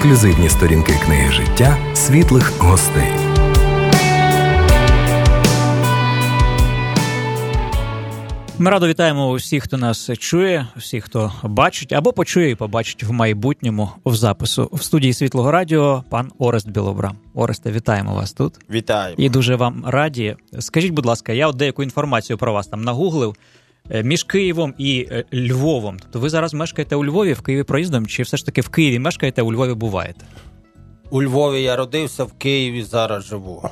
ексклюзивні сторінки книги життя світлих гостей. Ми радо вітаємо усіх, хто нас чує, усіх, хто бачить або почує і побачить в майбутньому в запису. В студії Світлого радіо пан Орест Білобрам. Оресте, вітаємо вас тут. Вітаємо. І дуже вам раді. Скажіть, будь ласка, я деяку інформацію про вас там нагуглив. Між Києвом і Львовом. Тобто ви зараз мешкаєте у Львові, в Києві проїздом, чи все ж таки в Києві мешкаєте, у Львові буваєте? У Львові я родився, в Києві зараз живу.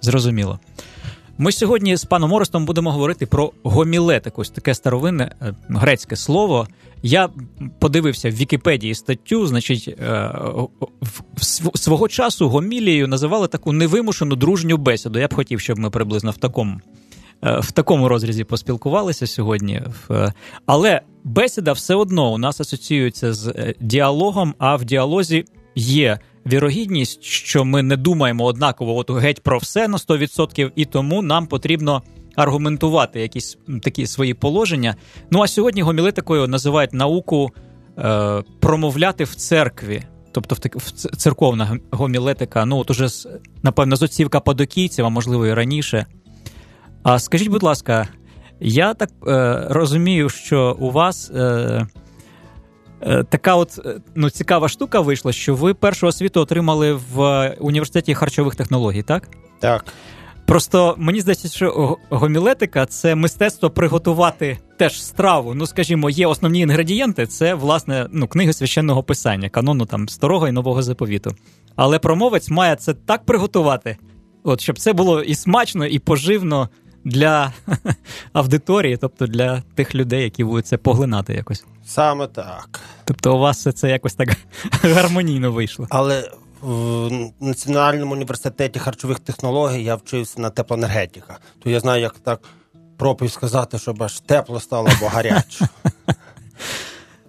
Зрозуміло. Ми сьогодні з паном Орестом будемо говорити про гомілетику, таке старовинне грецьке слово. Я подивився в Вікіпедії статтю, значить, свого часу гомілією називали таку невимушену дружню бесіду. Я б хотів, щоб ми приблизно в такому розрізі поспілкувалися сьогодні. Але бесіда все одно у нас асоціюється з діалогом, а в діалозі є вірогідність, що ми не думаємо однаково от геть про все на 100%, і тому нам потрібно аргументувати якісь такі свої положення. Ну а сьогодні гомілетикою називають науку промовляти в церкві. Тобто церковна гомілетика, ну от уже, напевно, з отців каппадокійців, а можливо і раніше. А скажіть, будь ласка, я так розумію, що у вас така от цікава штука вийшла, що ви першу освіту отримали в університеті харчових технологій, так? Так. Просто мені здається, що гомілетика – це мистецтво приготувати теж страву. Ну, скажімо, є основні інгредієнти – це, власне, книги священного писання, канону там Старого і Нового Заповіту. Але промовець має це так приготувати, от, щоб це було і смачно, і поживно для аудиторії, тобто для тих людей, які будуть це поглинати якось. Саме так. Тобто у вас це якось так гармонійно вийшло. Але в Національному університеті харчових технологій я вчився на теплоенергетика. То я знаю, як так проповідь сказати, щоб аж тепло стало, бо гаряче.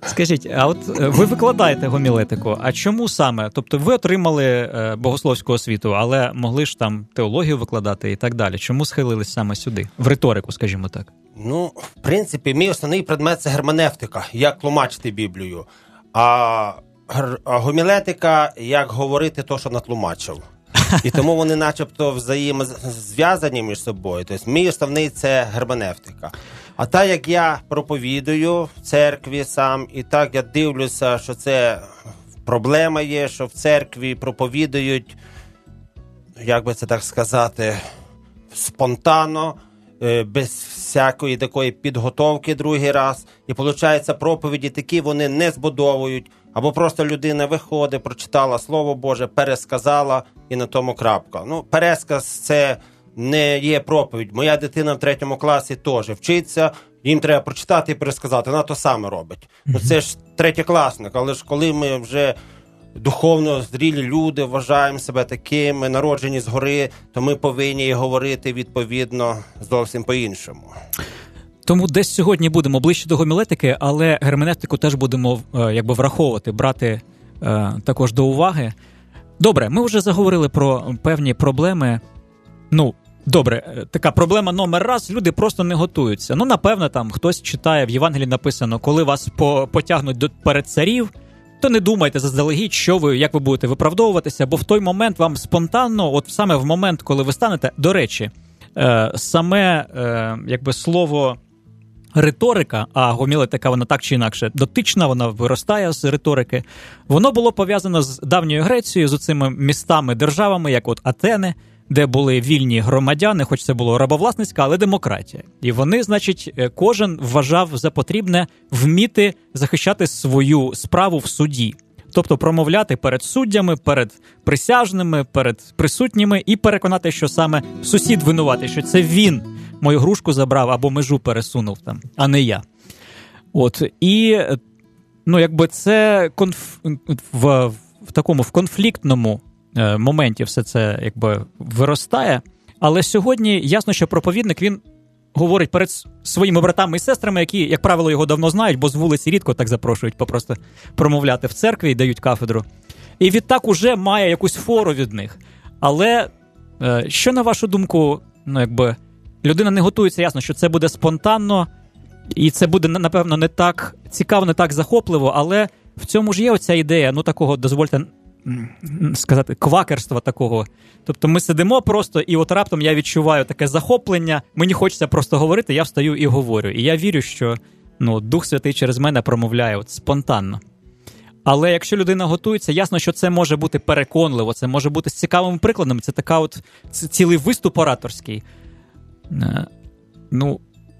Скажіть, а от ви викладаєте гомілетику, а чому саме? Тобто ви отримали богословську освіту, але могли ж там теологію викладати і так далі. Чому схилились саме сюди? В риторику, скажімо так. Ну, в принципі, мій основний предмет – це герменевтика, як тлумачити Біблію. А гомілетика – як говорити то, що натлумачив. І тому вони начебто взаємозв'язані між собою. Тобто мій основний – це герменевтика. А так, як я проповідую в церкві сам, і так я дивлюся, що це проблема є, що в церкві проповідують, як би це так сказати, спонтанно, без всякої такої підготовки другий раз. І, виходить, проповіді такі вони не збудовують, або просто людина виходить, прочитала Слово Боже, пересказала, і на тому крапка. Ну, пересказ – це не є проповідь. Моя дитина в 3 класі теж вчиться, їм треба прочитати і пересказати. Вона то саме робить. Ну, це ж 3-класник, але ж коли ми вже духовно зрілі люди, вважаємо себе такими, народжені згори, то ми повинні говорити, відповідно, зовсім по-іншому. Тому десь сьогодні будемо ближче до гомілетики, але герменевтику теж будемо якби враховувати, брати також до уваги. Добре, ми вже заговорили про певні проблеми. Ну, добре, така проблема номер раз, люди просто не готуються. Ну, напевно, там хтось читає, в Євангелії написано, коли вас потягнуть перед царів, то не думайте заздалегідь, що ви, як ви будете виправдовуватися, бо в той момент вам спонтанно, от саме в момент, коли ви станете, до речі, саме, якби, слово риторика, а гомілетика, вона так чи інакше дотична, вона виростає з риторики, воно було пов'язано з давньою Грецією, з оцими містами, державами, як от Атени, де були вільні громадяни, хоч це було рабовласницька, але демократія. І вони, значить, кожен вважав за потрібне вміти захищати свою справу в суді. Тобто промовляти перед суддями, перед присяжними, перед присутніми і переконати, що саме сусід винуватий, що це він мою грушку забрав або межу пересунув там, а не я. От. І, якби це в конфліктному моменті все це, якби, виростає. Але сьогодні ясно, що проповідник, він говорить перед своїми братами і сестрами, які, як правило, його давно знають, бо з вулиці рідко так запрошують попросто промовляти в церкві і дають кафедру. І відтак уже має якусь фору від них. Але що, на вашу думку, людина не готується, ясно, що це буде спонтанно, і це буде, напевно, не так цікаво, не так захопливо, але в цьому ж є оця ідея, такого, дозвольте сказати, квакерства такого. Тобто ми сидимо просто, і от раптом я відчуваю таке захоплення, мені хочеться просто говорити, я встаю і говорю. І я вірю, що Дух Святий через мене промовляє от спонтанно. Але якщо людина готується, ясно, що це може бути переконливо, це може бути з цікавим прикладом, це така от цілий виступ ораторський.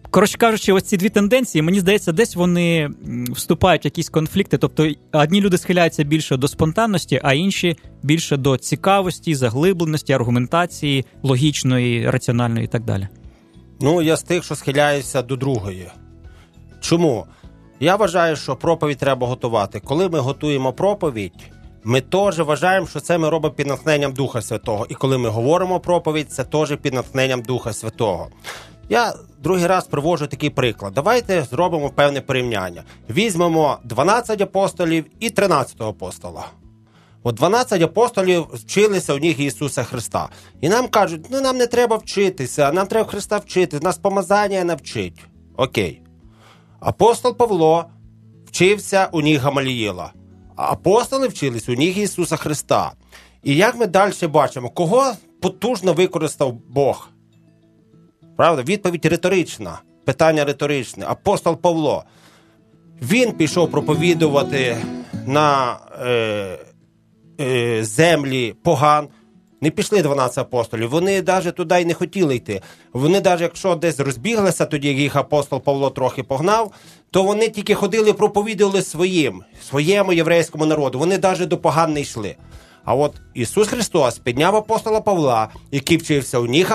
Коротше кажучи, ось ці дві тенденції, мені здається, десь вони вступають в якісь конфлікти. Тобто одні люди схиляються більше до спонтанності, а інші більше до цікавості, заглибленості, аргументації, логічної, раціональної і так далі. Я з тих, що схиляюся до другої. Чому? Я вважаю, що проповідь треба готувати. Коли ми готуємо проповідь, ми теж вважаємо, що це ми робимо під натхненням Духа Святого. І коли ми говоримо проповідь, це теж під натхненням Духа Святого. Я другий раз приводжу такий приклад. Давайте зробимо певне порівняння. Візьмемо 12 апостолів і 13 апостола. От 12 апостолів вчилися у них Ісуса Христа. І нам кажуть, нам не треба вчитися, нам треба Христа вчити, нас помазання навчить. Окей. Апостол Павло вчився у них Гамаліїла, а апостоли вчились у них Ісуса Христа. І як ми далі бачимо, кого потужно використав Бог? Правда? Відповідь риторична, питання риторичне. Апостол Павло, він пішов проповідувати на землі поган. Не пішли 12 апостолів, вони навіть туди й не хотіли йти. Вони навіть якщо десь розбіглися, тоді їх апостол Павло трохи погнав, то вони тільки ходили, проповідували своєму єврейському народу. Вони навіть до поган не йшли. А от Ісус Христос підняв апостола Павла, який вчився у них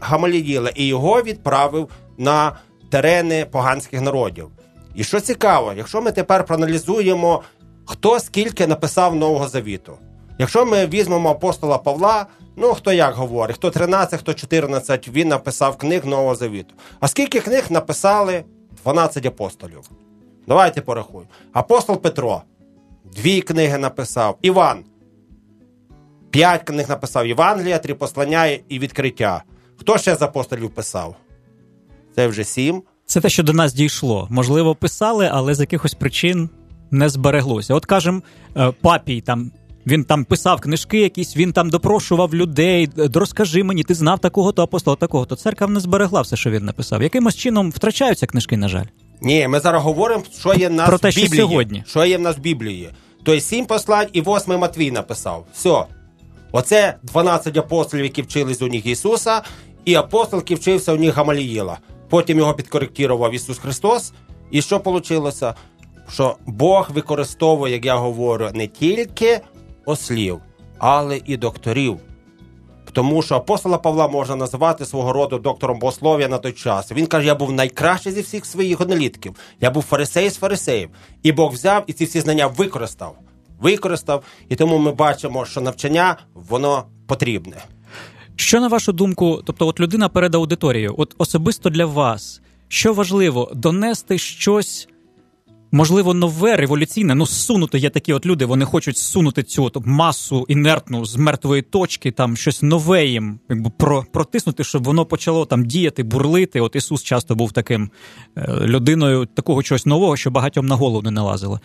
Гамаліїла, і його відправив на терени поганських народів. І що цікаво, якщо ми тепер проаналізуємо, хто скільки написав Нового Завіту. Якщо ми візьмемо апостола Павла, хто як говорить, хто 13, хто 14, він написав книг Нового Завіту. А скільки книг написали 12 апостолів? Давайте порахуємо. Апостол Петро 2 книги написав, Іван 5 книг написав, Євангелія, 3 послання і відкриття. Хто ще з апостолів писав? Це вже 7. Це те, що до нас дійшло. Можливо, писали, але з якихось причин не збереглося. От, кажемо, Папій там... Він там писав книжки якісь, він там допрошував людей, розкажи мені, ти знав такого-то апостола, такого-то. Церква не зберегла все, що він написав. Якимось чином втрачаються книжки, на жаль. Ні, ми зараз говоримо, що є в нас в Біблії. Сьогодні. Що є в нас в Біблії. Тобто 7 послань і 8 Матвій написав. Все. Оце 12 апостолів, які вчились у них Ісуса, і апостол, який вчився у них Гамаліїла. Потім його підкоректував Ісус Христос. І що вийшло? Що Бог використовує, як я говорю, не тільки... ослів, але і докторів. Тому що апостола Павла можна називати свого роду доктором богослов'я на той час. Він каже, я був найкращий зі всіх своїх однолітків. Я був фарисей з фарисеїв. І Бог взяв і ці всі знання використав. І тому ми бачимо, що навчання, воно потрібне. Що, на вашу думку, тобто от людина перед аудиторією, от особисто для вас, що важливо, донести щось, можливо, нове, революційне, зсунути, є такі от люди, вони хочуть зсунути цю от масу інертну з мертвої точки, там щось нове їм, якби протиснути, щоб воно почало там діяти, бурлити. От Ісус часто був таким людиною такого чогось нового, що багатьом на голову не налазило.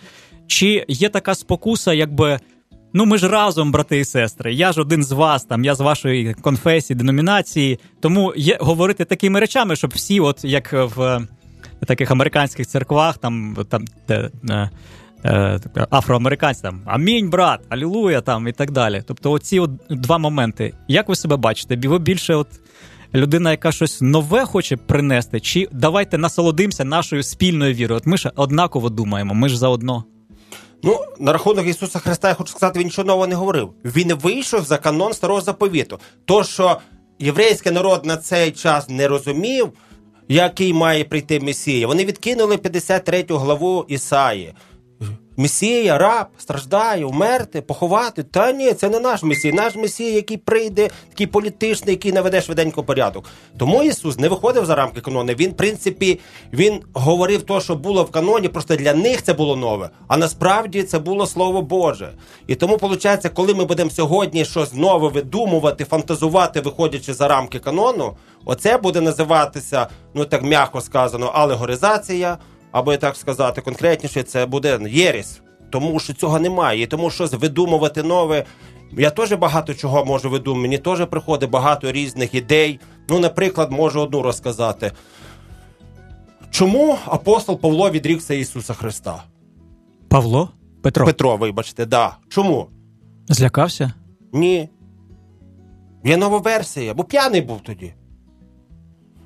Чи є така спокуса, якби, ми ж разом, брати і сестри, я ж один з вас, там, я з вашої конфесії, деномінації, тому є говорити такими речами, щоб всі от, як в... таких американських церквах, афроамериканці, амінь, брат, алілуя, і так далі. Тобто оці от два моменти. Як ви себе бачите? Ви більше от людина, яка щось нове хоче принести, чи давайте насолодимося нашою спільною вірою? От ми ж однаково думаємо, ми ж заодно. На рахунок Ісуса Христа, я хочу сказати, він нічого нового не говорив. Він вийшов за канон Старого Заповіту. То, що єврейський народ на цей час не розумів, який має прийти Месія. Вони відкинули 53 главу Ісаї. Месія, раб, страждає, вмерти, поховати. Та ні, це не наш Месія. Наш Месія, який прийде, такий політичний, який наведе швиденько порядок. Тому Ісус не виходив за рамки канону. Він, в принципі, говорив те, що було в каноні, просто для них це було нове. А насправді це було Слово Боже. І тому, виходить, коли ми будемо сьогодні щось нове видумувати, фантазувати, виходячи за рамки канону, оце буде називатися, так м'яко сказано, алегоризація, або, так сказати, конкретніше, це буде єресь. тому що цього немає. І тому що видумувати нове, я теж багато чого можу видумати, мені теж приходить багато різних ідей. Ну, наприклад, можу одну розказати. Чому апостол Павло відрікся Ісуса Христа? Павло? Петро? Петро, вибачте, да. Чому? Злякався? Ні. Є нова версія, бо п'яний був тоді.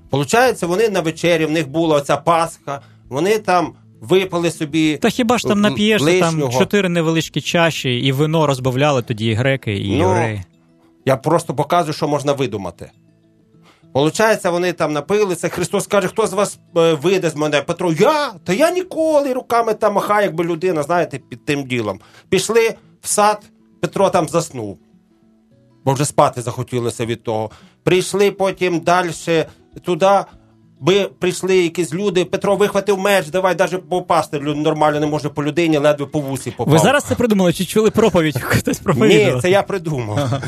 Получається, вони на вечері, в них була оця Пасха, вони там випили собі. Та хіба ж там нап'єшся, там 4 невеличкі чаші, і вино розбавляли тоді і греки, і євреї. Я просто показую, що можна видумати. Получається, вони там напилися, Христос каже, хто з вас вийде з мене? Петро, я? Та я ніколи, руками там махає, якби людина, знаєте, під тим ділом. Пішли в сад, Петро там заснув, бо вже спати захотілося від того. Прийшли потім далі туди, прийшли якісь люди, Петро вихватив меч, давай, навіть попасти нормально не може по людині, ледве по вусі попав. Ви зараз це придумали, чи чули проповідь? Хтось проповідував? Ні, це я придумав.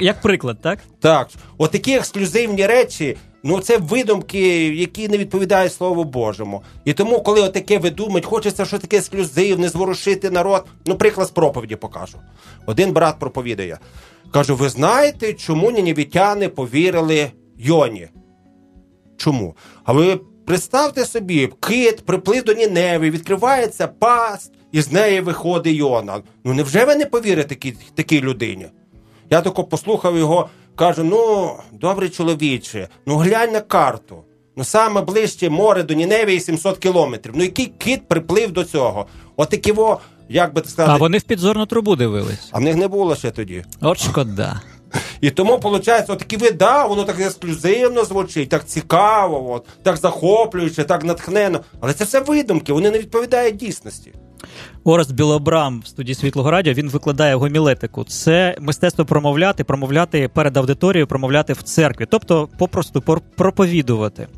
Як приклад, так? Так. Отакі ексклюзивні речі, ну це видумки, які не відповідають Слову Божому. І тому, коли отаке видумать, хочеться щось таке ексклюзивне, зворушити народ. Ну, приклад з проповіді покажу. Один брат проповідає. Кажу, ви знаєте, чому ніневітяни повірили Йоні? Чому? А ви представте собі, кит приплив до Ніневії, відкривається паст, і з неї виходить Йона. Ну невже ви не повірите такій людині? Я тако послухав його, кажу, ну, добрий чоловіче, ну глянь на карту. Ну саме ближче море до Ніневії 700 кілометрів. Ну який кит приплив до цього? Отаківо, як би так сказати... А вони в підзорну трубу дивились. А в них не було ще тоді. От шкода. І тому, виходить, отакі вида, воно так ексклюзивно звучить, так цікаво, от, так захоплююче, так натхненно. Але це все видумки, вони не відповідають дійсності. Орест Білобрам в студії Світлого радіо, він викладає гомілетику. Це мистецтво промовляти, промовляти перед аудиторією, промовляти в церкві. Тобто, попросту проповідувати.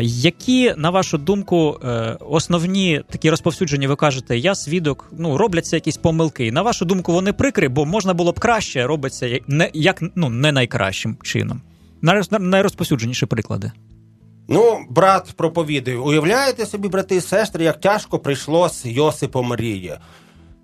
Які, на вашу думку, основні такі розповсюджені, ви кажете, я свідок, ну, робляться якісь помилки. І, на вашу думку, вони прикри, бо можна було б краще, робиться не, як, ну, не найкращим чином. Найрозповсюдженіші приклади. Ну, брат проповідує. Уявляєте собі, брати і сестри, як тяжко прийшло з Йосипом Марії.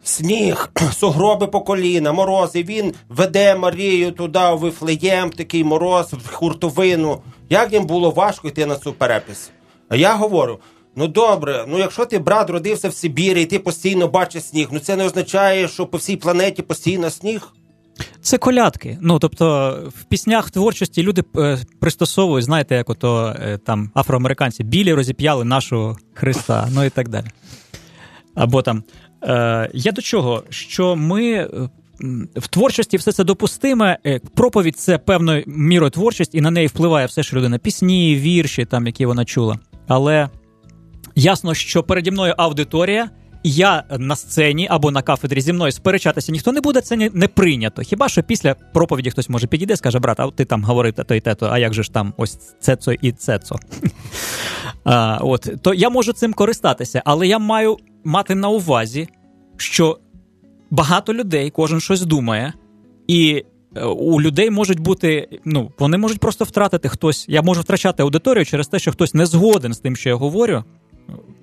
Сніг, сугроби по коліна, морози. Він веде Марію туди, у Вифлеєм, такий мороз, в хуртовину. Як їм було важко йти на цю перепис? А я говорю, ну добре, ну якщо ти, брат, родився в Сибірі, і ти постійно бачиш сніг, ну це не означає, що по всій планеті постійно сніг? Це колядки. Ну, тобто, в піснях творчості люди пристосовують, знаєте, як ото там афроамериканці, білі розіп'яли нашого Христа, ну і так далі. Або там... Я до чого, що ми в творчості все це допустиме, проповідь – це певною мірою творчість, і на неї впливає все, що людина, пісні, вірші, там, які вона чула. Але ясно, що переді мною аудиторія, я на сцені або на кафедрі зі мною сперечатися ніхто не буде, це не прийнято. Хіба що після проповіді хтось може підійде і скаже, брат, а ти там говорив те-то і те-то, а як же ж там ось це-то і це-то. От, то я можу цим користатися, але я маю мати на увазі, що багато людей, кожен щось думає, і у людей можуть бути, ну, вони можуть просто втратити хтось, я можу втрачати аудиторію через те, що хтось не згоден з тим, що я говорю,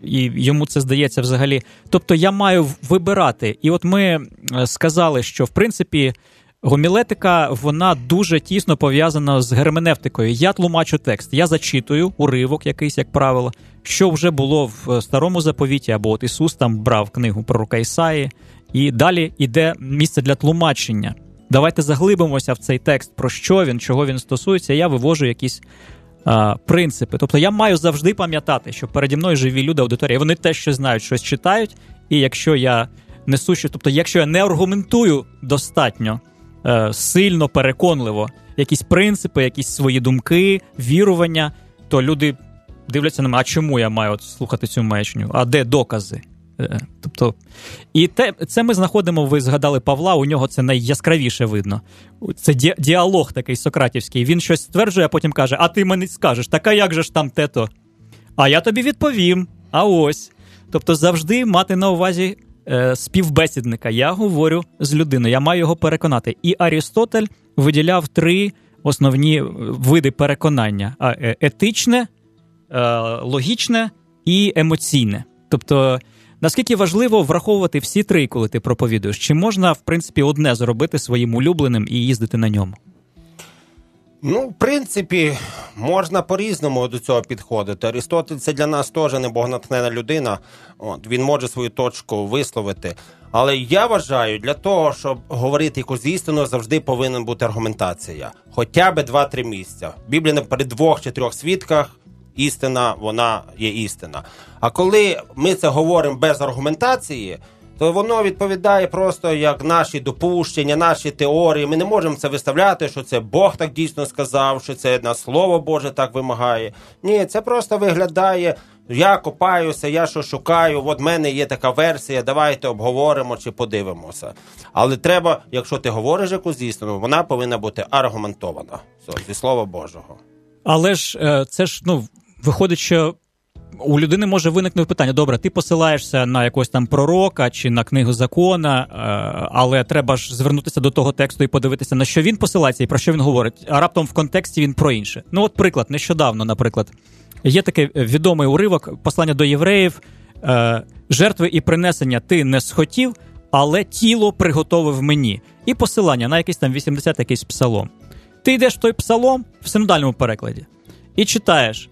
і йому це здається взагалі. Тобто я маю вибирати. І от ми сказали, що, в принципі, гомілетика, вона дуже тісно пов'язана з герменевтикою. Я тлумачу текст, я зачитую уривок якийсь, як правило, що вже було в Старому Заповіті, або от Ісус там брав книгу пророка Ісаї, і далі йде місце для тлумачення. Давайте заглибимося в цей текст, про що він, чого він стосується, я вивожу якісь принципи. Тобто я маю завжди пам'ятати, що переді мною живі люди, аудиторія, вони теж щось знають, щось читають, і якщо я несу щось, тобто якщо я не аргументую достатньо, сильно, переконливо якісь принципи, якісь свої думки, вірування, то люди дивляться на мене, а чому я маю от слухати цю маячню, а де докази? Тобто, і це ми знаходимо, ви згадали Павла, у нього це найяскравіше видно. Це діалог такий сократівський, він щось стверджує, а потім каже, а ти мені скажеш, так а як же ж там те-то? А я тобі відповім, а ось. Тобто завжди мати на увазі співбесідника. Я говорю з людиною, я маю його переконати. І Арістотель виділяв 3 основні види переконання. Етичне, логічне і емоційне. Тобто Наскільки важливо враховувати всі три, коли ти проповідуєш? Чи можна, в принципі, одне зробити своїм улюбленим і їздити на ньому? Ну, в принципі, можна по-різному до цього підходити. Арістотель – це для нас теж не богонатхнена людина. От, він може свою точку висловити. Але я вважаю, для того, щоб говорити якусь істину, завжди повинна бути аргументація. Хоча б 2-3 місця. Біблія при 2 чи 3 свідках істина, вона є істина. А коли ми це говоримо без аргументації, то воно відповідає просто як наші допущення, наші теорії. Ми не можемо це виставляти, що це Бог так дійсно сказав, що це на Слово Боже так вимагає. Ні, це просто виглядає, я копаюся, я що шукаю, от в мене є така версія, давайте обговоримо чи подивимося. Але треба, якщо ти говориш якусь істину, вона повинна бути аргументована зі Слова Божого. Але ж це ж, виходить, що у людини може виникнути питання, добре, ти посилаєшся на якогось там пророка чи на книгу закона, але треба ж звернутися до того тексту і подивитися, на що він посилається і про що він говорить, а раптом в контексті він про інше. Ну от приклад, нещодавно, наприклад, є такий відомий уривок, послання до євреїв, жертви і принесення ти не схотів, але тіло приготовив мені. І посилання на якийсь там 80 якийсь псалом. Ти йдеш в той псалом в синодальному перекладі і читаєш,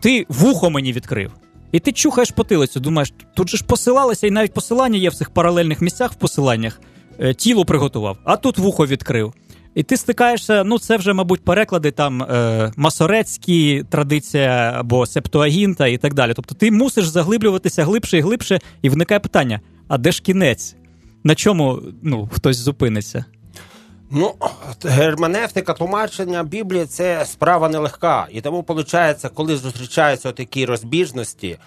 ти вухо мені відкрив. І ти чухаєш потилицю, думаєш, тут же ж посилалося, і навіть посилання є в цих паралельних місцях в посиланнях. Тіло приготував, а тут вухо відкрив. І ти стикаєшся, це вже, мабуть, переклади там масорецькі, традиція або септуагінта і так далі. Тобто ти мусиш заглиблюватися глибше і глибше, і виникає питання, а де ж кінець? На чому, хтось зупиниться? Герменевтика, тлумачення Біблії – це справа нелегка. І тому, виходить, коли зустрічаються такі розбіжності,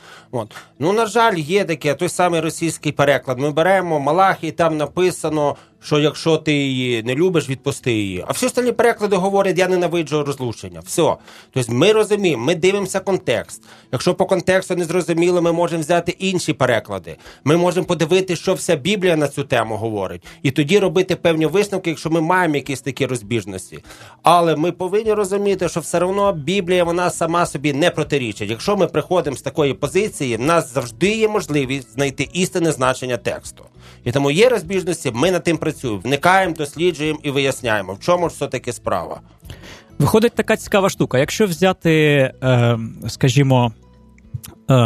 на жаль, є таке, той самий російський переклад. Ми беремо Малахії, там написано, що якщо ти її не любиш, відпусти її. А всі остальні переклади говорять, я ненавиджу розлучення. Все. Тобто ми розуміємо, ми дивимося контекст. Якщо по контексту не зрозуміло, ми можемо взяти інші переклади. Ми можемо подивитися, що вся Біблія на цю тему говорить. І тоді робити певні висновки, якщо ми маємо якісь такі розбіжності. Але ми повинні розуміти, що все одно Біблія, вона сама собі не протирічить. Якщо ми приходимо з такої позиції, в нас завжди є можливість знайти істинне значення тексту. І тому є розбіжності, ми над тим працюємо, вникаємо, досліджуємо і виясняємо, в чому ж все-таки справа. Виходить така цікава штука. Якщо взяти,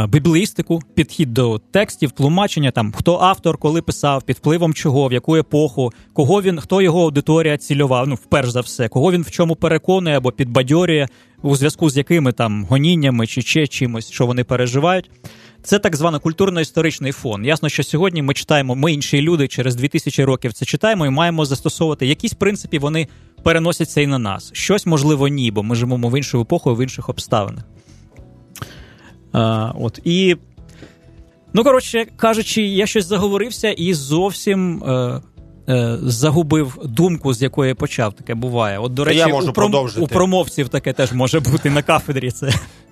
біблеїстику, підхід до текстів, тлумачення, там, хто автор, коли писав, під впливом чого, в яку епоху, кого він, хто його аудиторія цільова, вперше за все, кого він в чому переконує або підбадьорює, у зв'язку з якими там гоніннями чи ще чимось, що вони переживають. Це так звано культурно-історичний фон. Ясно, що сьогодні ми читаємо, ми інші люди через 2000 років це читаємо і маємо застосовувати. Якісь принципи вони переносяться і на нас. Щось, можливо, ні, бо ми живемо в іншу епоху, в інших обставинах. Коротше кажучи, я щось заговорився і зовсім загубив думку, з якої почав. Таке буває. От, до речі, у промовців таке теж може бути на кафедрі.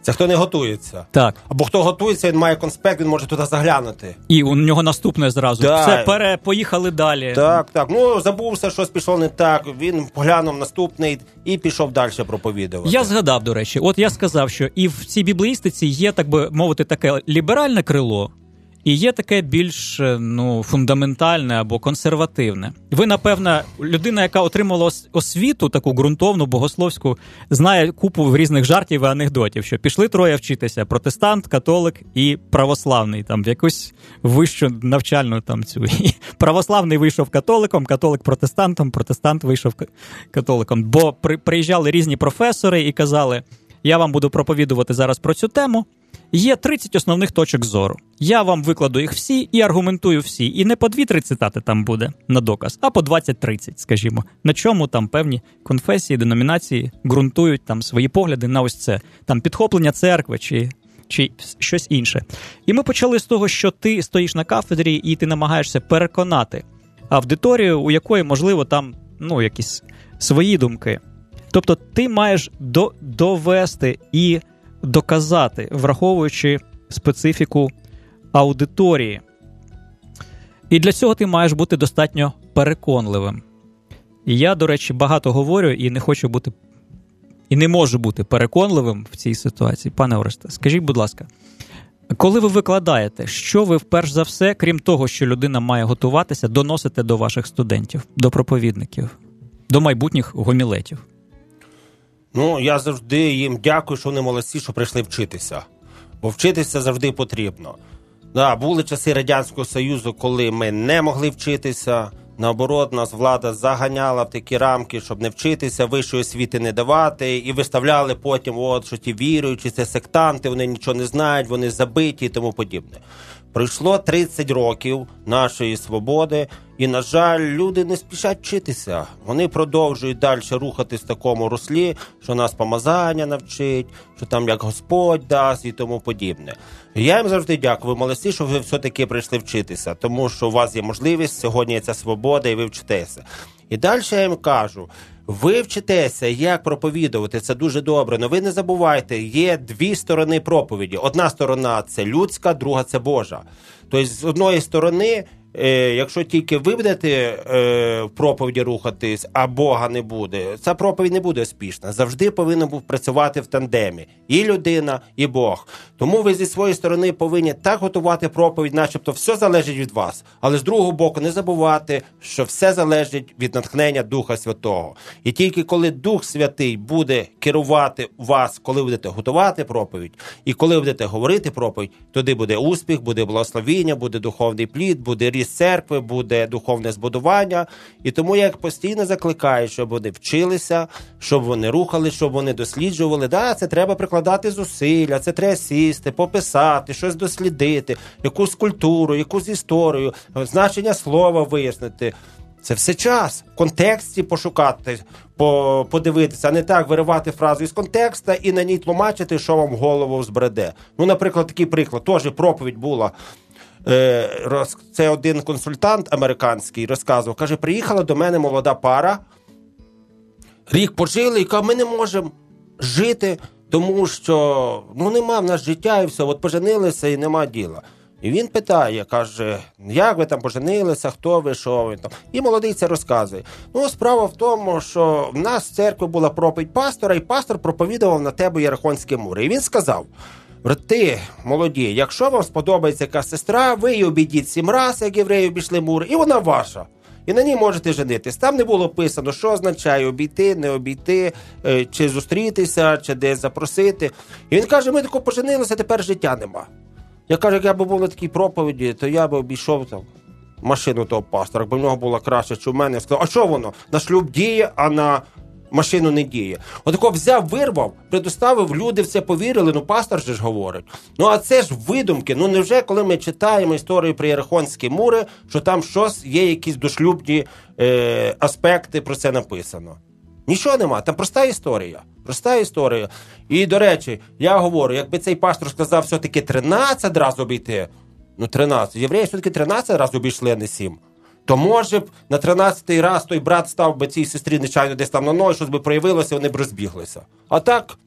Це хто не готується. Так. Або хто готується, він має конспект, він може туди заглянути. І у нього наступне зразу. Да. Все, поїхали далі. Так. Забувся, щось пішло не так, він поглянув наступний і пішов далі проповідувати. Я згадав, до речі, я сказав, що і в цій біблеїстиці є, так би мовити, таке ліберальне крило, і є таке більш, фундаментальне або консервативне. Ви, напевно, людина, яка отримала освіту, таку ґрунтовну, богословську, знає купу різних жартів і анекдотів, що пішли троє вчитися: протестант, католик і православний, там, в якусь вищу навчальну там цю. Православний вийшов католиком, католик протестантом, протестант вийшов католиком. Бо приїжджали різні професори і казали, я вам буду проповідувати зараз про цю тему. Є 30 основних точок зору. Я вам викладу їх всі і аргументую всі. І не по 2-3 цитати там буде на доказ, а по 20-30, скажімо. На чому там певні конфесії, деномінації ґрунтують там свої погляди на ось це. Там підхоплення церкви чи щось інше. І ми почали з того, що ти стоїш на кафедрі і ти намагаєшся переконати аудиторію, у якої, можливо, там, якісь свої думки. Тобто ти маєш довести і доказати, враховуючи специфіку аудиторії. І для цього ти маєш бути достатньо переконливим. І я, до речі, багато говорю і не хочу бути, і не можу бути переконливим в цій ситуації. Пане Оресте, скажіть, будь ласка, Коли ви викладаєте, що ви вперше за все, крім того, що людина має готуватися, доносите до ваших студентів, до проповідників, до майбутніх гомілетів? Ну, я завжди їм дякую, що вони молодці, що прийшли вчитися. Бо вчитися завжди потрібно. Да, були часи Радянського Союзу, коли ми не могли вчитися. Наоборот, нас влада заганяла в такі рамки, щоб не вчитися, вищої освіти не давати. І виставляли потім, от, що ті віруючі, це сектанти, вони нічого не знають, вони забиті і тому подібне. Пройшло 30 років нашої свободи, і, на жаль, люди не спішать вчитися. Вони продовжують далі рухатись в такому руслі, що нас помазання навчить, що там як Господь дасть і тому подібне. Я їм завжди дякую, молодці, що ви все-таки прийшли вчитися, тому що у вас є можливість, сьогодні є ця свобода, і ви вчитеся. І далі я їм кажу, ви вчитеся, як проповідувати, це дуже добре, але ви не забувайте, є дві сторони проповіді. Одна сторона – це людська, друга – це Божа. Тобто, з одної сторони, якщо тільки ви будете в проповіді рухатись, а Бога не буде, ця проповідь не буде успішна. Завжди повинен був працювати в тандемі. І людина, і Бог. Тому ви зі своєї сторони повинні так готувати проповідь, начебто все залежить від вас. Але з другого боку не забувати, що все залежить від натхнення Духа Святого. І тільки коли Дух Святий буде керувати вас, коли будете готувати проповідь, і коли будете говорити проповідь, тоді буде успіх, буде благословіння, буде духовний плід, буде ріст церкви, буде духовне збудування. І тому я постійно закликаю, щоб вони вчилися, щоб вони рухали, щоб вони досліджували. Да, це треба прикладати зусилля, це треба сісти, пописати, щось дослідити, якусь культуру, якусь історію, значення слова вияснити. Це все час. В контексті пошукати, подивитися, а не так виривати фразу із контекста і на ній тлумачити, що вам голову збреде. Ну, наприклад, такий приклад. Тож проповідь була. Це один консультант американський розказував, каже, приїхала до мене молода пара, рік пожили, і каже, ми не можемо жити, тому що ну, нема в нас життя і все, от поженилися і нема діла. І він питає, каже, як ви там поженилися, хто ви, що ви там. І молодий це розказує. Ну, справа в тому, що в нас в церкві була проповідь пастора, і пастор проповідував на тему Єрихонські мури. І він сказав, брати, молоді, якщо вам сподобається якась сестра, ви її обійдіть 7 раз, як євреї обійшли мури, і вона ваша. І на ній можете женитись. Там не було писано, що означає обійти, не обійти, чи зустрітися, чи десь запросити. І він каже, ми тако поженилися, тепер життя нема. Я кажу, як я б був на такій проповіді, то я б обійшов там машину того пастора, бо в нього було краще, чи в мене. Я сказав, а що воно? На шлюб діє, а на машину не діє. Отако взяв, вирвав, предоставив, люди в це повірили, ну пастор же ж говорить. Ну а це ж видумки, ну невже коли ми читаємо історію про Єрихонські мури, що там щось є, якісь дошлюбні аспекти, про це написано. Нічого нема, там проста історія. Проста історія. І, до речі, я говорю, якби цей пастор сказав все-таки 13 разів обійти, ну 13, євреї все-таки 13 разів обійшли, а не 7. То, може б, на 13-й раз той брат став би цій сестрі, нечайно, десь там на ноги, щось би проявилося, вони б розбіглися. А так,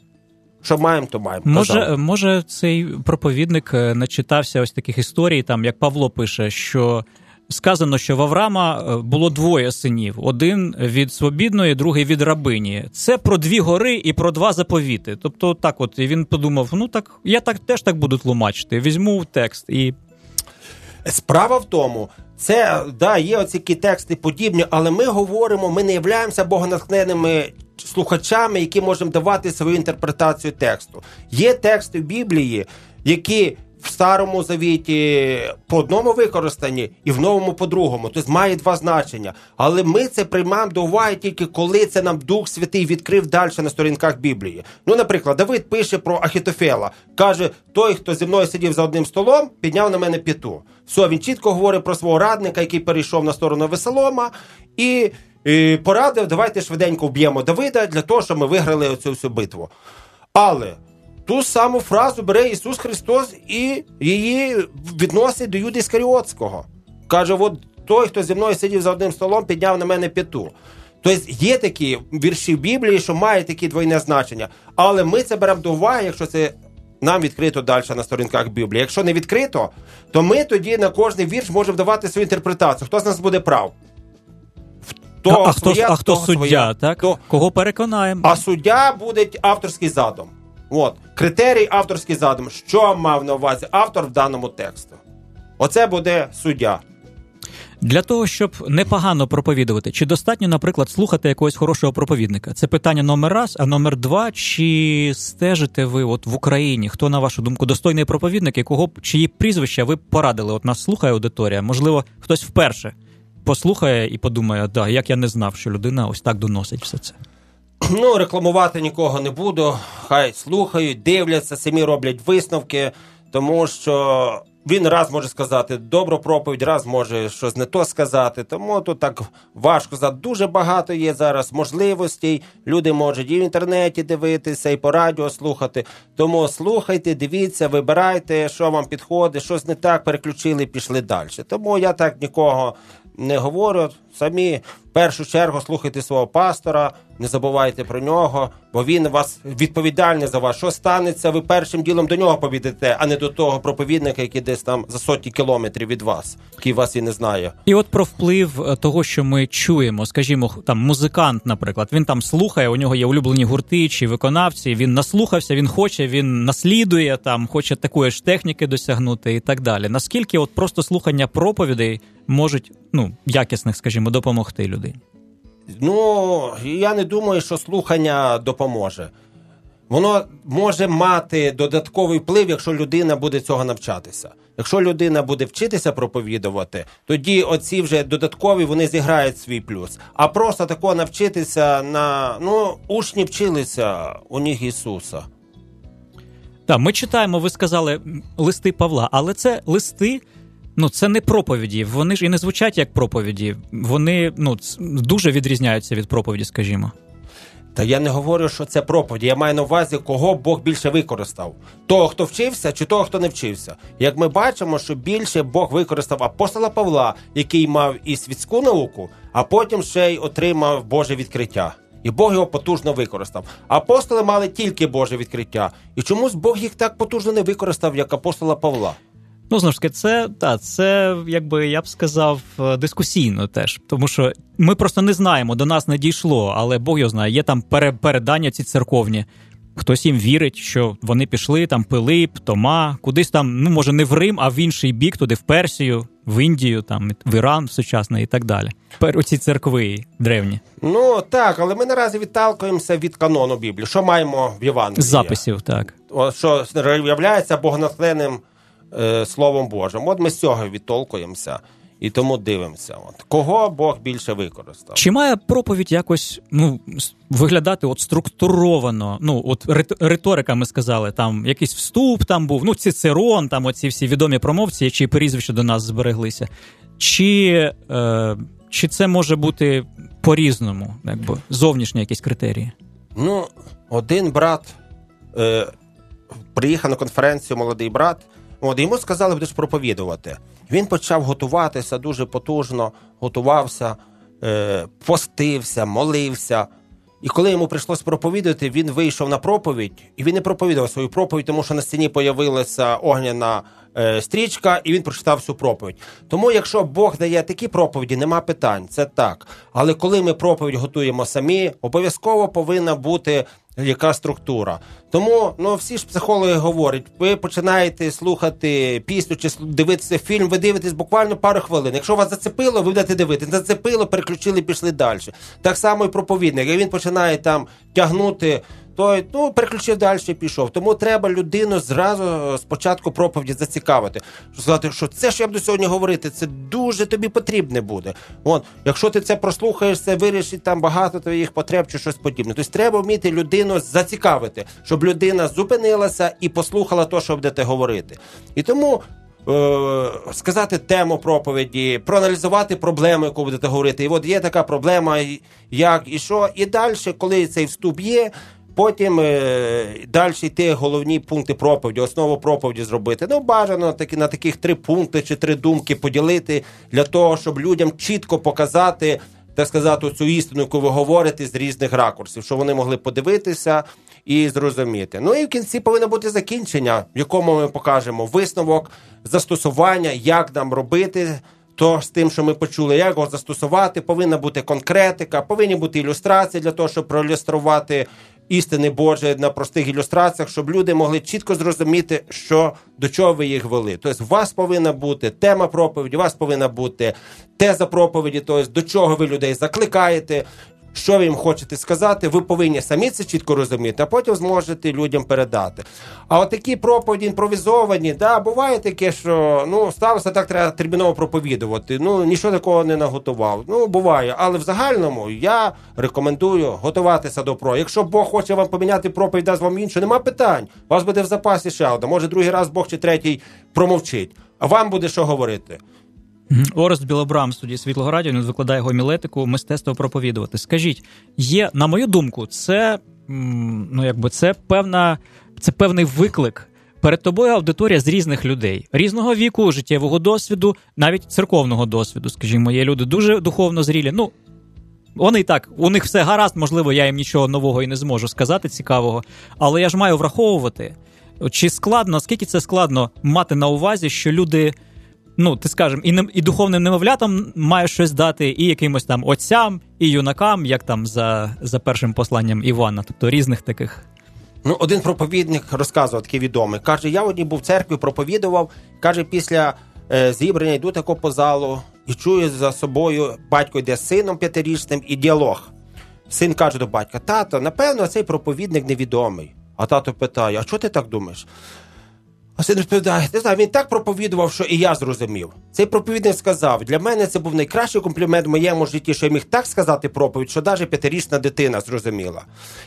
що маємо, то маємо. Може, цей проповідник начитався ось таких історій, там, як Павло пише, що сказано, що в Авраама було 2 синів. 1 від свобідної, 2 від рабині. Це про 2 гори і про 2 заповіти. Тобто, так от, і він подумав, ну, так, я так теж так буду тлумачити. Візьму текст і... Справа в тому, це, да, є оці тексти подібні, але ми говоримо, ми не являємося богонатхненими слухачами, які можемо давати свою інтерпретацію тексту. Є тексти в Біблії, які в Старому Завіті по одному використані і в Новому по другому. Тобто має 2 значення. Але ми це приймаємо до уваги тільки коли це нам Дух Святий відкрив далі на сторінках Біблії. Ну, наприклад, Давид пише про Ахітофела. Каже, той, хто зі мною сидів за одним столом, підняв на мене п'яту. Все, він чітко говорить про свого радника, який перейшов на сторону Весолома і порадив, давайте швиденько вб'ємо Давида для того, щоб ми виграли оцю всю битву. Але... ту саму фразу бере Ісус Христос і її відносить до Юди Іскаріотського. Каже, от той, хто зі мною сидів за одним столом, підняв на мене п'яту. Тобто є такі вірші в Біблії, що мають такі двойне значення. Але ми це беремо до уваги, якщо це нам відкрито далі на сторінках Біблії. Якщо не відкрито, то ми тоді на кожний вірш можемо давати свою інтерпретацію. Хто з нас буде прав? Хто суддя, так? Кого переконаємо? А суддя буде авторський задум. От. Критерій авторський задум. Що мав на увазі автор в даному тексті? Оце буде суддя. Для того, щоб непогано проповідувати, чи достатньо, наприклад, слухати якогось хорошого проповідника? Це питання номер раз, а номер два, чи стежите ви от в Україні? Хто, на вашу думку, достойний проповідник, якого, чиї прізвища ви б порадили? От нас слухає аудиторія, можливо, хтось вперше послухає і подумає, да, як я не знав, що людина ось так доносить все це. Ну, рекламувати нікого не буду, хай слухають, дивляться, самі роблять висновки, тому що... Він раз може сказати добру проповідь, раз може щось не то сказати, тому тут так важко сказати. Дуже багато є зараз можливостей, люди можуть і в інтернеті дивитися, і по радіо слухати. Тому слухайте, дивіться, вибирайте, що вам підходить, щось не так, переключили, пішли далі. Тому я так нікого не говорю, самі в першу чергу слухайте свого пастора, не забувайте про нього, бо він вас відповідальний за вас. Що станеться, ви першим ділом до нього повідете, а не до того проповідника, який десь там за сотні кілометрів від вас, який вас і не знає. І от про вплив того, що ми чуємо, скажімо, там музикант, наприклад, він там слухає, у нього є улюблені гурти чи виконавці, він наслухався, він хоче, він наслідує, там хоче такої ж техніки досягнути і так далі. Наскільки от просто слухання проповідей можуть, ну, якісних, скажімо, допомогти людині? Ну, я не думаю, що слухання допоможе. Воно може мати додатковий вплив, якщо людина буде цього навчатися. Якщо людина буде вчитися проповідувати, тоді оці вже додаткові, вони зіграють свій плюс. А просто такого навчитися на... Ну, учні вчилися у ніг Ісуса. Так, ми читаємо, ви сказали, листи Павла, але це листи... Ну, це не проповіді, вони ж і не звучать як проповіді. Вони, ну, дуже відрізняються від проповіді, скажімо. Та я не говорю, що це проповіді. Я маю на увазі, кого Бог більше використав. Того, хто вчився, чи того, хто не вчився. Як ми бачимо, що більше Бог використав апостола Павла, який мав і світську науку, а потім ще й отримав Боже відкриття. І Бог його потужно використав. Апостоли мали тільки Боже відкриття. І чомусь Бог їх так потужно не використав, як апостола Павла. Ну, знову ж таки, це, якби я б сказав, дискусійно теж. Тому що ми просто не знаємо, до нас не дійшло, але Бог його знає. Є там передання ці церковні. Хтось їм вірить, що вони пішли, там Пилип, Тома, кудись там, ну, може, не в Рим, а в інший бік, туди в Персію, в Індію, там, в Іран сучасний і так далі. Оці церкви древні. Ну, так, але ми наразі відталкуємося від канону Біблії. Що маємо в Євангелії? Записів, так. Що являється богонатхненним Словом Божим. От ми з цього відтолкуємося і тому дивимося. От. Кого Бог більше використав? Чи має проповідь якось, ну, виглядати от структуровано? Ну, от риторика, ми сказали, там якийсь вступ там був, ну, Цицерон, там оці всі відомі промовці, чиї прізвища до нас збереглися. Чи це може бути по-різному? Якби зовнішні якісь критерії? Ну, один брат приїхав на конференцію, молодий брат, от, йому сказали, будеш проповідувати. Він почав готуватися дуже потужно, готувався, постився, молився. І коли йому прийшлось проповідувати, він вийшов на проповідь, і він не проповідував свою проповідь, тому що на стіні появилася огняна стрічка, і він прочитав всю проповідь. Тому, якщо Бог дає такі проповіді, нема питань, це так. Але коли ми проповідь готуємо самі, обов'язково повинна бути яка структура. Тому, ну, всі ж психологи говорять, ви починаєте слухати пісню чи дивитися фільм, ви дивитесь буквально пару хвилин. Якщо вас зацепило, ви будете дивитися. Зацепило, переключили, пішли далі. Так само і проповідник. І він починає там тягнути, то, ну, переключив далі і пішов. Тому треба людину зразу спочатку проповіді зацікавити. Сказати, що це, що я буду сьогодні говорити, це дуже тобі потрібне буде. Вон, якщо ти це прослухаєш, це вирішить там багато твоїх потреб чи щось подібне. Тобто треба вміти людину зацікавити, щоб людина зупинилася і послухала те, що будете говорити. І тому сказати тему проповіді, проаналізувати проблему, яку будете говорити. І от є така проблема, як і що. І далі, коли цей вступ є, потім далі йти головні пункти проповіді, основу проповіді зробити. Ну, бажано на таких 3 пункти чи 3 думки поділити для того, щоб людям чітко показати, так сказати, цю істину, яку ви говорите з різних ракурсів, щоб вони могли подивитися і зрозуміти. Ну і в кінці повинно бути закінчення, в якому ми покажемо висновок, застосування, як нам робити то з тим, що ми почули, як його застосувати. Повинна бути конкретика, повинні бути ілюстрації для того, щоб проілюструвати істини Божої на простих ілюстраціях, щоб люди могли чітко зрозуміти, що, до чого ви їх вели. Тобто у вас повинна бути тема проповіді, у вас повинна бути теза проповіді, тобто до чого ви людей закликаєте, що ви їм хочете сказати, ви повинні самі це чітко розуміти, а потім зможете людям передати. А от такі проповіді імпровізовані, да, буває таке, що сталося так, треба терміново проповідувати, нічого такого не наготував. Буває, але в загальному я рекомендую готуватися до проповіді. Якщо Бог хоче вам поміняти проповідь, дасть вам іншу, нема питань. У вас буде в запасі ще одна, може другий раз Бог чи третій промовчить, а вам буде що говорити. Орест Білобрам, судді Світлого радіо, він викладає гомілетику, мистецтво проповідувати. Скажіть, є, на мою думку, це, це певний виклик. Перед тобою аудиторія з різних людей, різного віку, життєвого досвіду, навіть церковного досвіду, скажімо, є люди дуже духовно зрілі, вони і так, у них все гаразд, можливо, я їм нічого нового і не зможу сказати цікавого, але я ж маю враховувати, чи складно, наскільки це складно мати на увазі, що люди... ти скажем, і духовним немовлятам маєш щось дати, і якимось там отцям, і юнакам, як там за першим посланням Івана, тобто різних таких. Один проповідник розказував, такий відомий, каже, я одній був в церкві, проповідував, каже, після зібрання йду тако по залу, і чую за собою, батько йде з сином п'ятирічним, і діалог. Син каже до батька, тато, напевно, цей проповідник невідомий. А тато питає, а чого ти так думаєш? А син розповідає, не знаю, він так проповідував, що і я зрозумів. Цей проповідник сказав, для мене це був найкращий комплімент в моєму житті, що я міг так сказати проповідь, що навіть п'ятирічна дитина зрозуміла.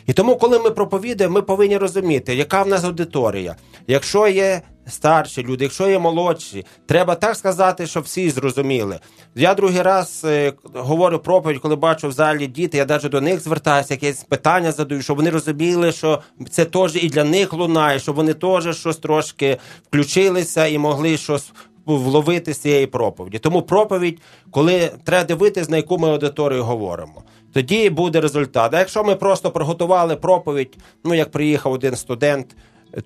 І тому, коли ми проповідуємо, ми повинні розуміти, яка в нас аудиторія. Якщо є старші люди, якщо є молодші, треба так сказати, щоб всі зрозуміли. Я другий раз говорю проповідь, коли бачу в залі діти, я навіть до них звертаюся, якісь питання задаю, щоб вони розуміли, що це теж і для них лунає, щоб вони теж щось трошки включилися і могли щось вловити з цієї проповіді. Тому проповідь, коли треба дивитись, на яку ми аудиторію говоримо. Тоді буде результат. А якщо ми просто приготували проповідь, як приїхав один студент,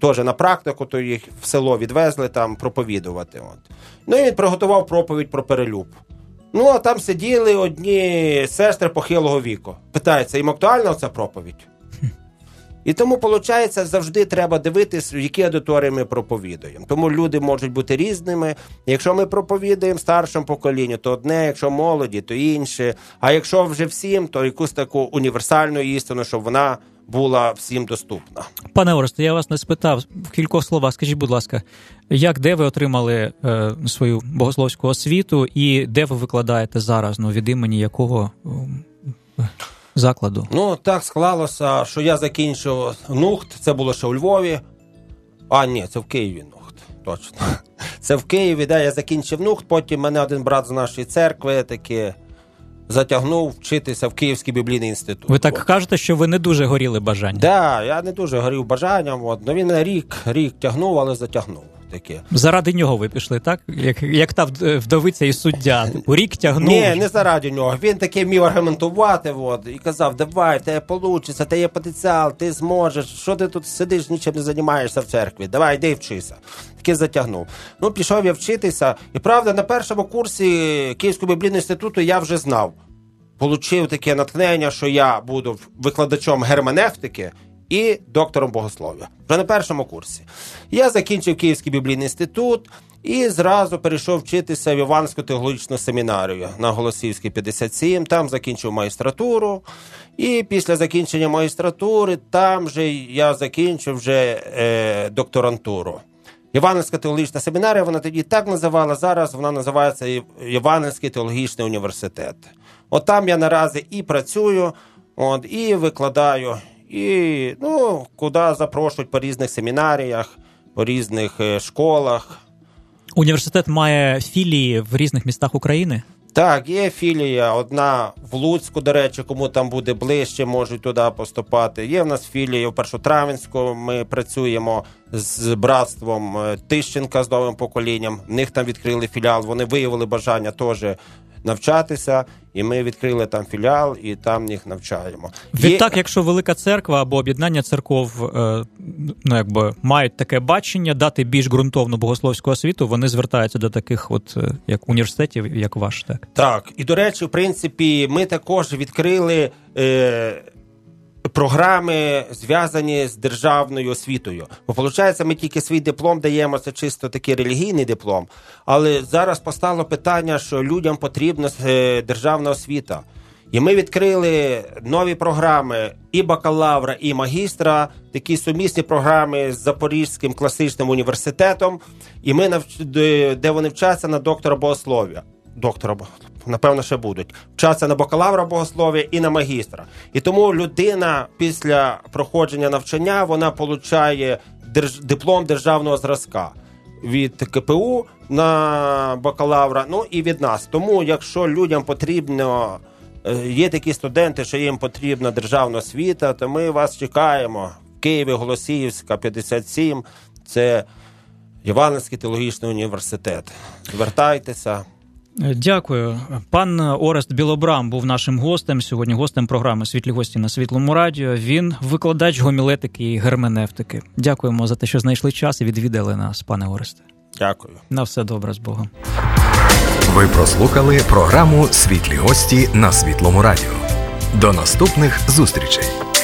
теж на практику, то їх в село відвезли там проповідувати. І він приготував проповідь про перелюб. А там сиділи одні сестри похилого віку. Питається, їм актуальна ця проповідь? І тому, виходить, завжди треба дивитися, які аудиторії ми проповідуємо. Тому люди можуть бути різними. Якщо ми проповідуємо старшому поколінню, то одне, якщо молоді, то інше. А якщо вже всім, то якусь таку універсальну істину, щоб вона була всім доступна. Пане Оресте, я вас не спитав в кількох словах. Скажіть, будь ласка, де ви отримали свою богословську освіту і де ви викладаєте зараз, від імені якого закладу? Так склалося, що я закінчив НУХТ, це було ще у Львові. А, ні, це в Києві НУХТ, точно. Це в Києві, я закінчив НУХТ, потім мене один брат з нашої церкви таки затягнув вчитися в Київський біблійний інститут. Ви так кажете, що ви не дуже горіли бажанням. Так, я не дуже горів бажанням. Він мене рік тягнув, але затягнув. Таке. Заради нього ви пішли, так? Як та вдовиця і суддя. Рік тягнув. Ні, не заради нього. Він таке вмів аргументувати, і казав, давай, в тебе вийде, в тебе є потенціал, ти зможеш, що ти тут сидиш, нічим не займаєшся в церкві, давай, йди вчися. Таке затягнув. Пішов я вчитися, і правда, на першому курсі Київського біблійного інституту я вже знав. Получив таке натхнення, що я буду викладачом герменевтики і доктором богослов'я. Вже на першому курсі. Я закінчив Київський біблійний інститут і зразу перейшов вчитися в Іванівську теологічну семінарію на Голосівській 57. Там закінчив магістратуру. І після закінчення магістратури там же я закінчив вже докторантуру. Іванівська теологічна семінарія, вона тоді так називала, зараз вона називається Іванівський теологічний університет. От там я наразі і працюю, і викладаю, і, куди запрошують по різних семінаріях, по різних школах. Університет має філії в різних містах України? Так, є філія. Одна в Луцьку, до речі, кому там буде ближче, можуть туди поступати. Є в нас філія в Першотравенську, ми працюємо з братством Тищенка, з новим поколінням. В них там відкрили філіал, вони виявили бажання теж навчатися, і ми відкрили там філіал, і там їх навчаємо. Відтак, якщо Велика Церква або об'єднання церков мають таке бачення, дати більш ґрунтовну богословську освіту, вони звертаються до таких як університетів, як ваш, так? Так, і, до речі, в принципі, ми також відкрили програми, зв'язані з державною освітою. Бо, виходить, ми тільки свій диплом даємо, це чисто такий релігійний диплом, але зараз постало питання, що людям потрібна державна освіта. І ми відкрили нові програми і бакалавра, і магістра, такі сумісні програми з Запорізьким класичним університетом, і ми де вони вчаться на доктора богослов'я. Доктора, напевно, ще будуть. Вчаться на бакалавра богослов'я і на магістра. І тому людина після проходження навчання, вона отримує диплом державного зразка від КПУ на бакалавра, ну і від нас. Тому, якщо людям потрібно... Є такі студенти, що їм потрібна державна освіта, то ми вас чекаємо. В Києві, Голосівська, 57, це Іванівський теологічний університет. Звертайтеся. Дякую. Пан Орест Білобрам був нашим гостем, сьогодні гостем програми «Світлі гості» на Світлому радіо. Він викладач гомілетики і герменевтики. Дякуємо за те, що знайшли час і відвідали нас, пане Оресте. Дякую. На все добре, з Богом. Ви прослухали програму «Світлі гості» на Світлому радіо. До наступних зустрічей!